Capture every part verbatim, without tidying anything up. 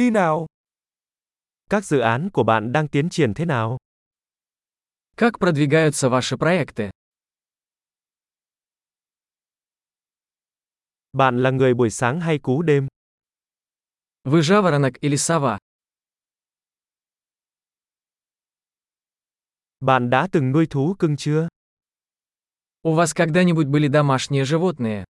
Đi nào! Các dự án của bạn đang tiến triển thế nào? Как продвигаются ваши проекты? Bạn là người buổi sáng hay cú đêm? Вы жаворонок или сова? Bạn đã từng nuôi thú cưng chưa? У вас когда-нибудь были домашние животные?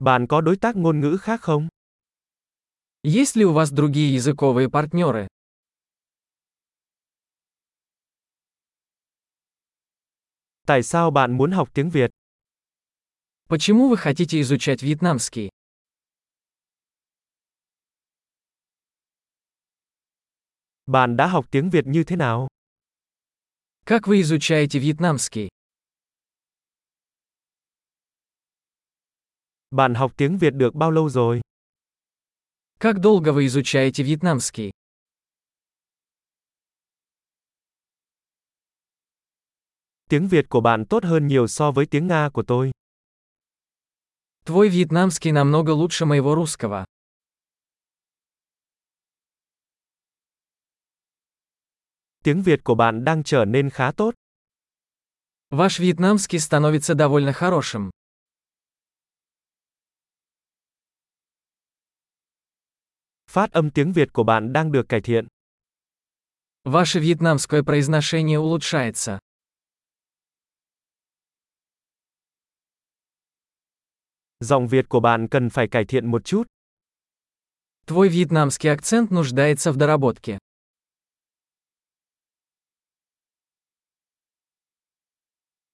Bạn có đối tác ngôn ngữ khác không? Есть ли у вас другие языковые партнеры? Tại sao bạn muốn học tiếng Việt? Почему вы хотите изучать вьетнамский? Bạn đã học tiếng Việt như thế nào? Как вы изучаете вьетнамский? Bạn học tiếng Việt được bao lâu rồi? Как долго вы изучаете вьетнамский? Tiếng Việt của bạn tốt hơn nhiều so với tiếng Nga của tôi. Твой вьетнамский намного лучше моего русского. Tiếng Việt của bạn đang trở nên khá tốt. Ваш вьетнамский становится довольно хорошим. Phát âm tiếng Việt của bạn đang được cải thiện. Ваше вьетнамское произношение улучшается. Giọng Việt của bạn cần phải cải thiện một chút. Твой вьетнамский акцент нуждается в доработке.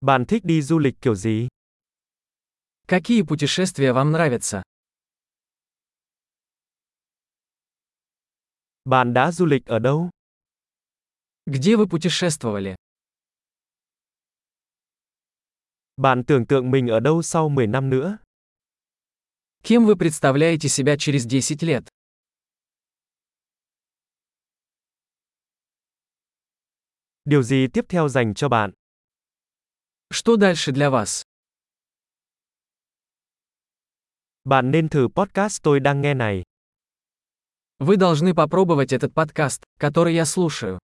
Bạn thích đi du lịch kiểu gì? Какие путешествия вам нравятся? Bạn đã du lịch ở đâu? Где вы путешествовали? Bạn tưởng tượng mình ở đâu sau mười năm nữa? Кем вы представляете себя через десять лет? Điều gì tiếp theo dành cho bạn? Что дальше для вас? Bạn nên thử podcast tôi đang nghe này. Вы должны попробовать этот подкаст, который я слушаю.